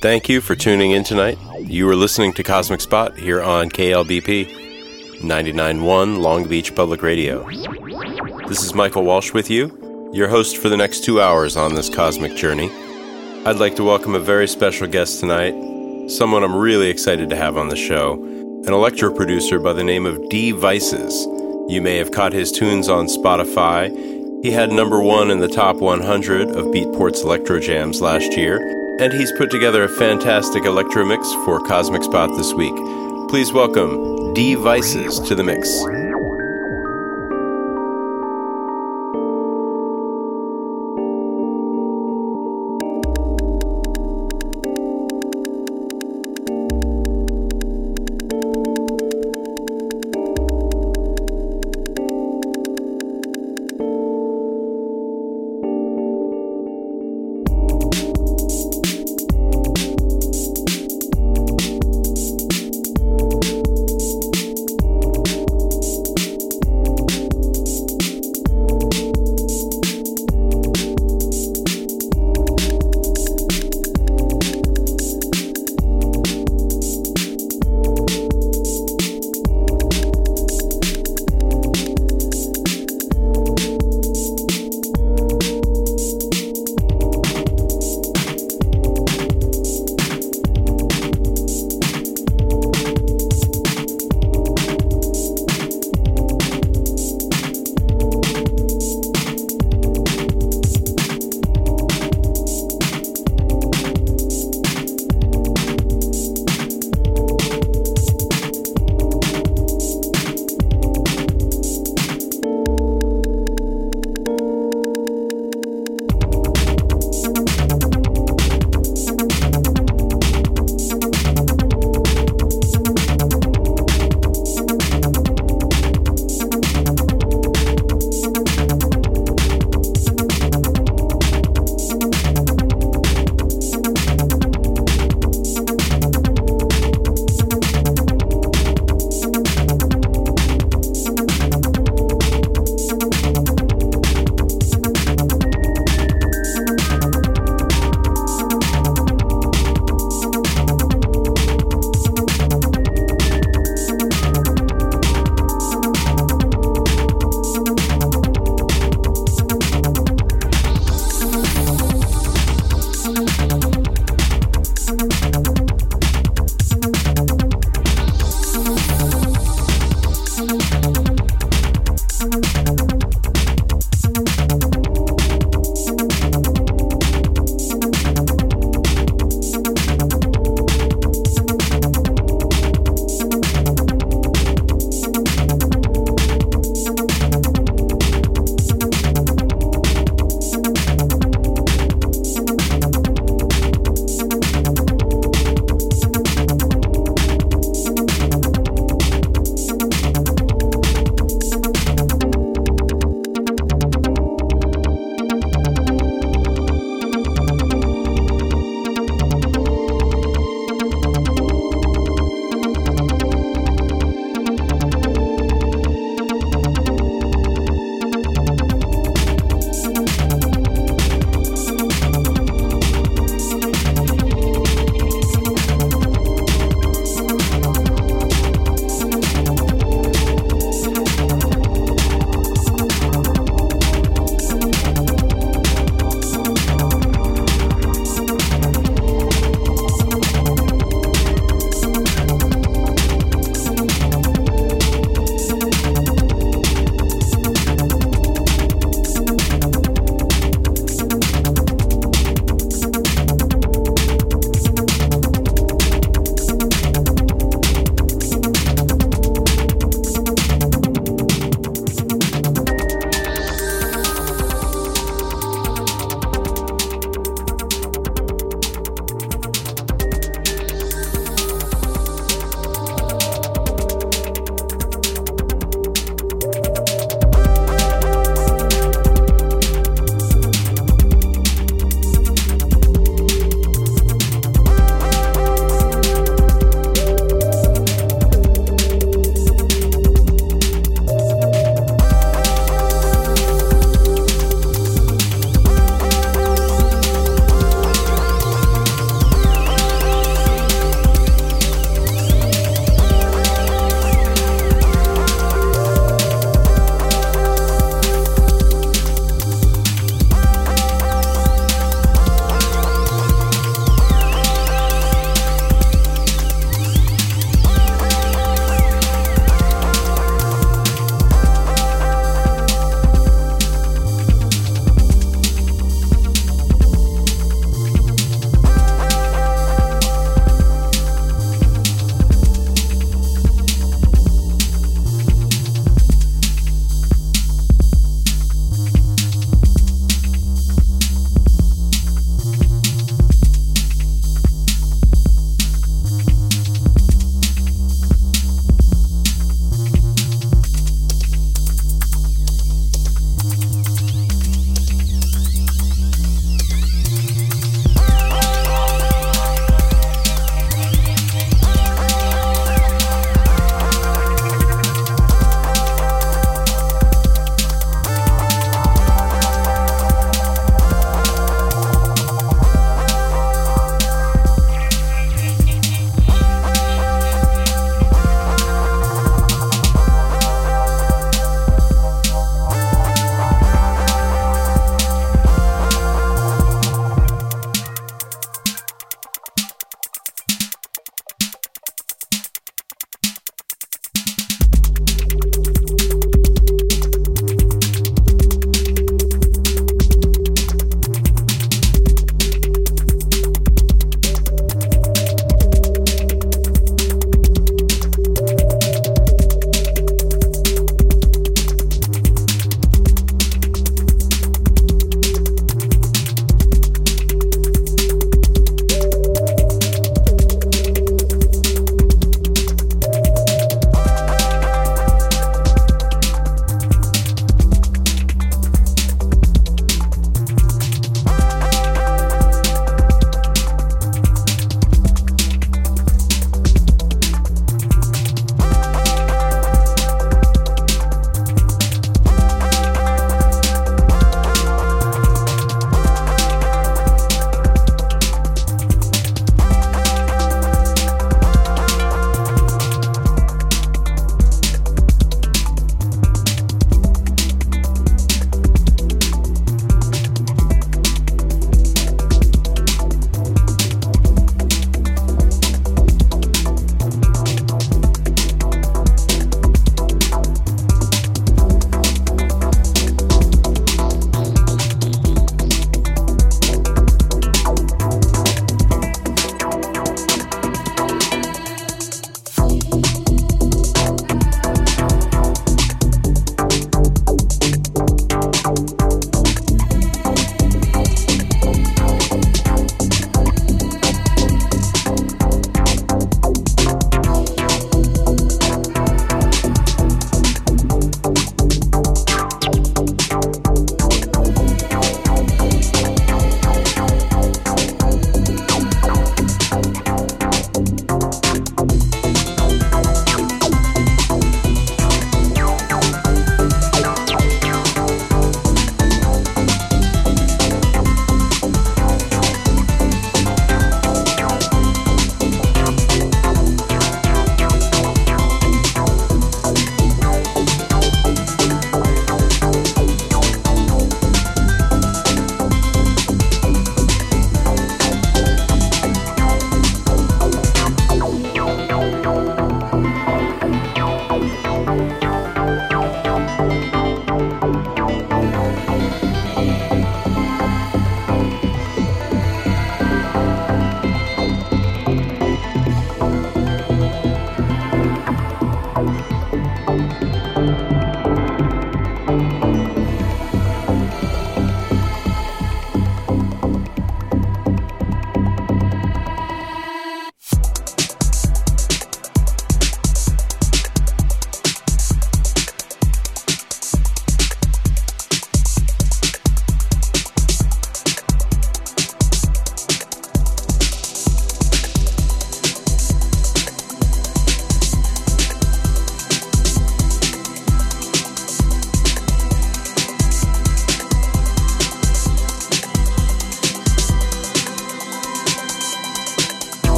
Thank you for tuning in tonight. You were listening to Cosmic Spot here on KLBP, 99.1 Long Beach Public Radio. This is Michael Walsh with you, your host for the next 2 hours on this cosmic journey. I'd like to welcome a very special guest tonight, someone I'm really excited to have on the show, an electro producer by the name of D-Vices. You may have caught his tunes on Spotify. He had #1 in the top 100 of Beatport's Electro Jams last year, and he's put together a fantastic electro mix for Cosmic Spot this week. Please welcome D-Vices to the mix.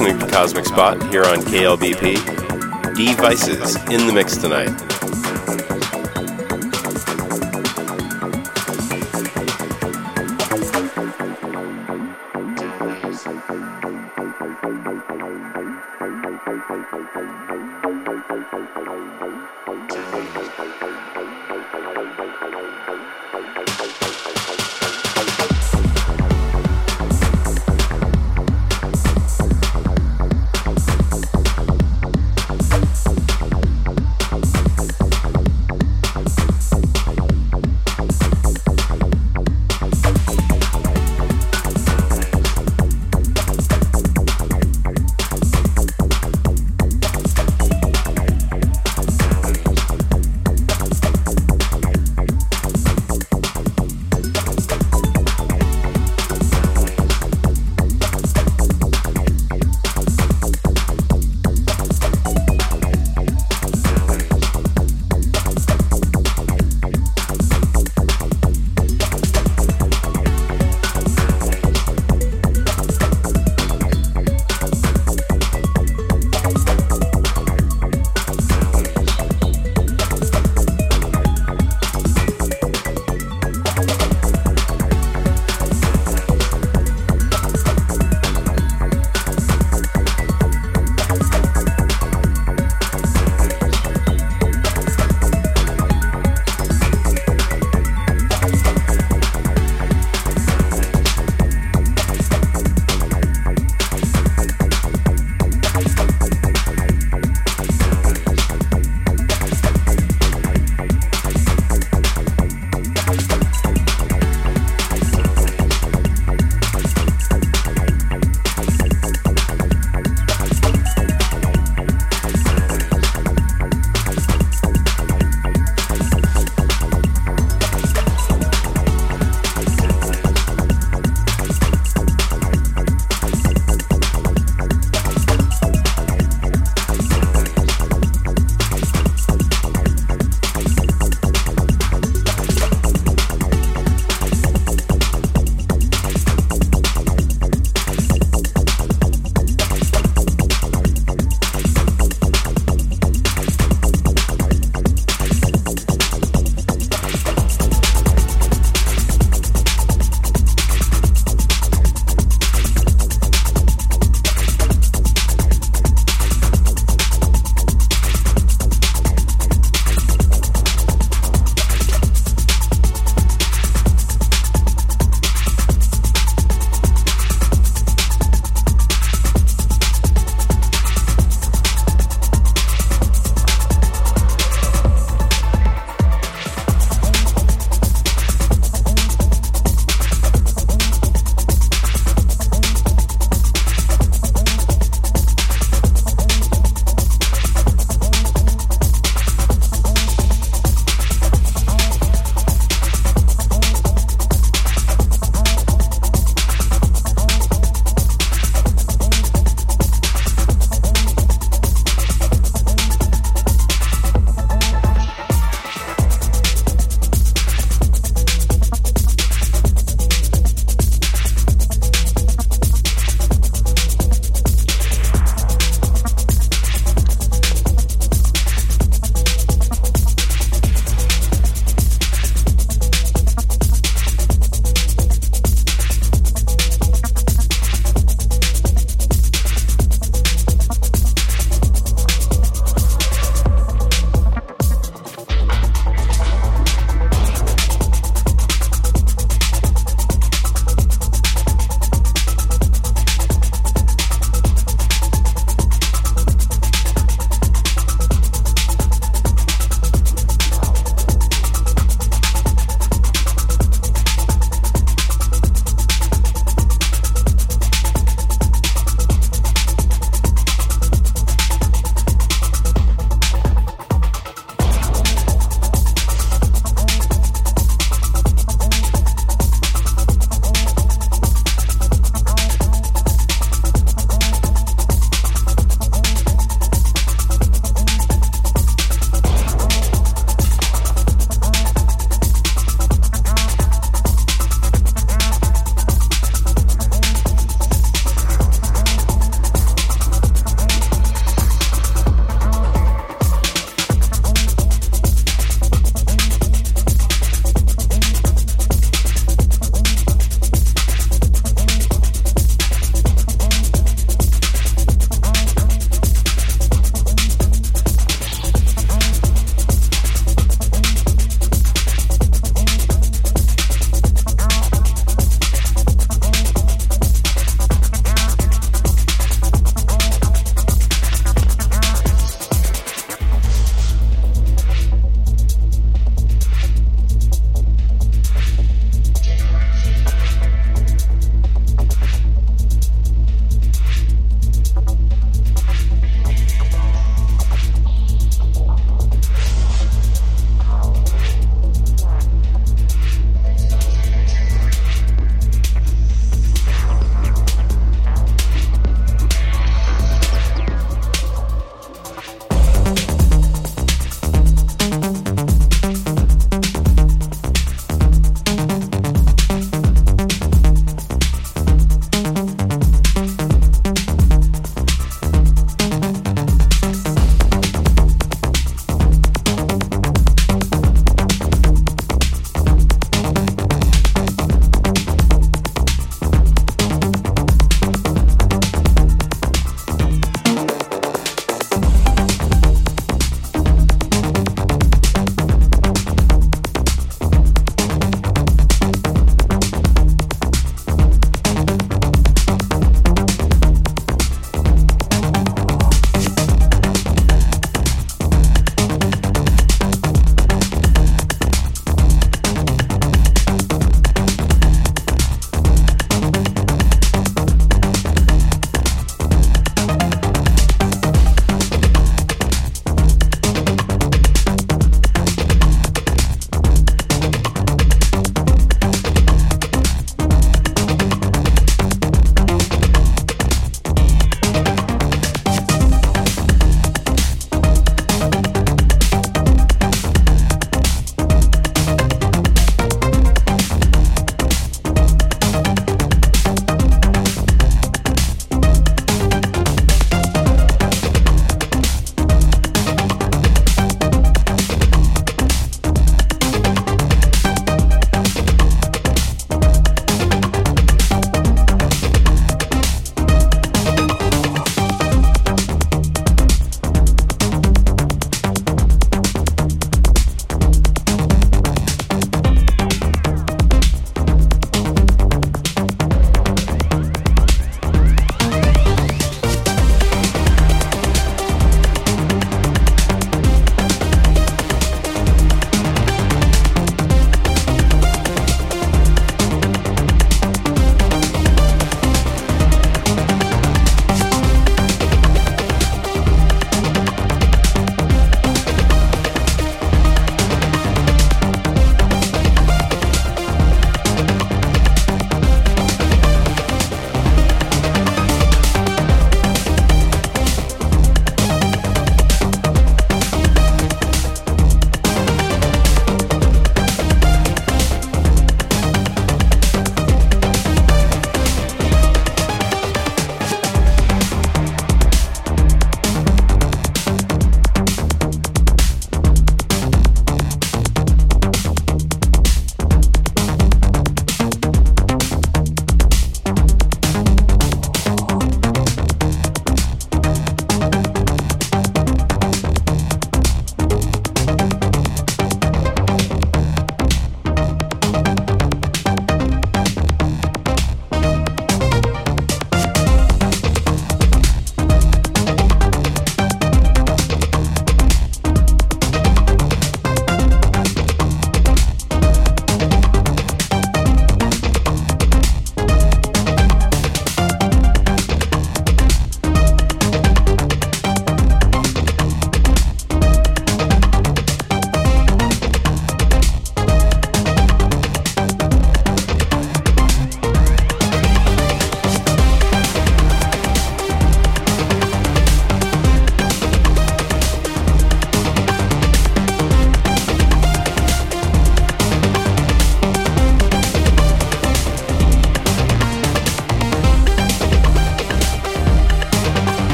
listening to Cosmic Spot here on KLBP. D-Vices in the mix tonight.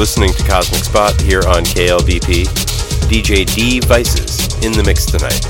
Listening to Cosmic Spot here on KLBP. DJ D-Vices in the mix tonight.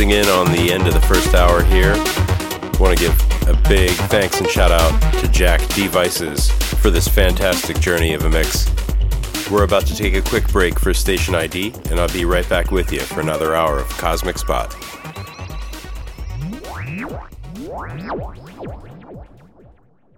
closing in on the end of the first hour here. I want to give a big thanks and shout out to Jack D-Vices for this fantastic journey of a mix. We're about to take a quick break for station ID, and I'll be right back with you for another hour of Cosmic Spot.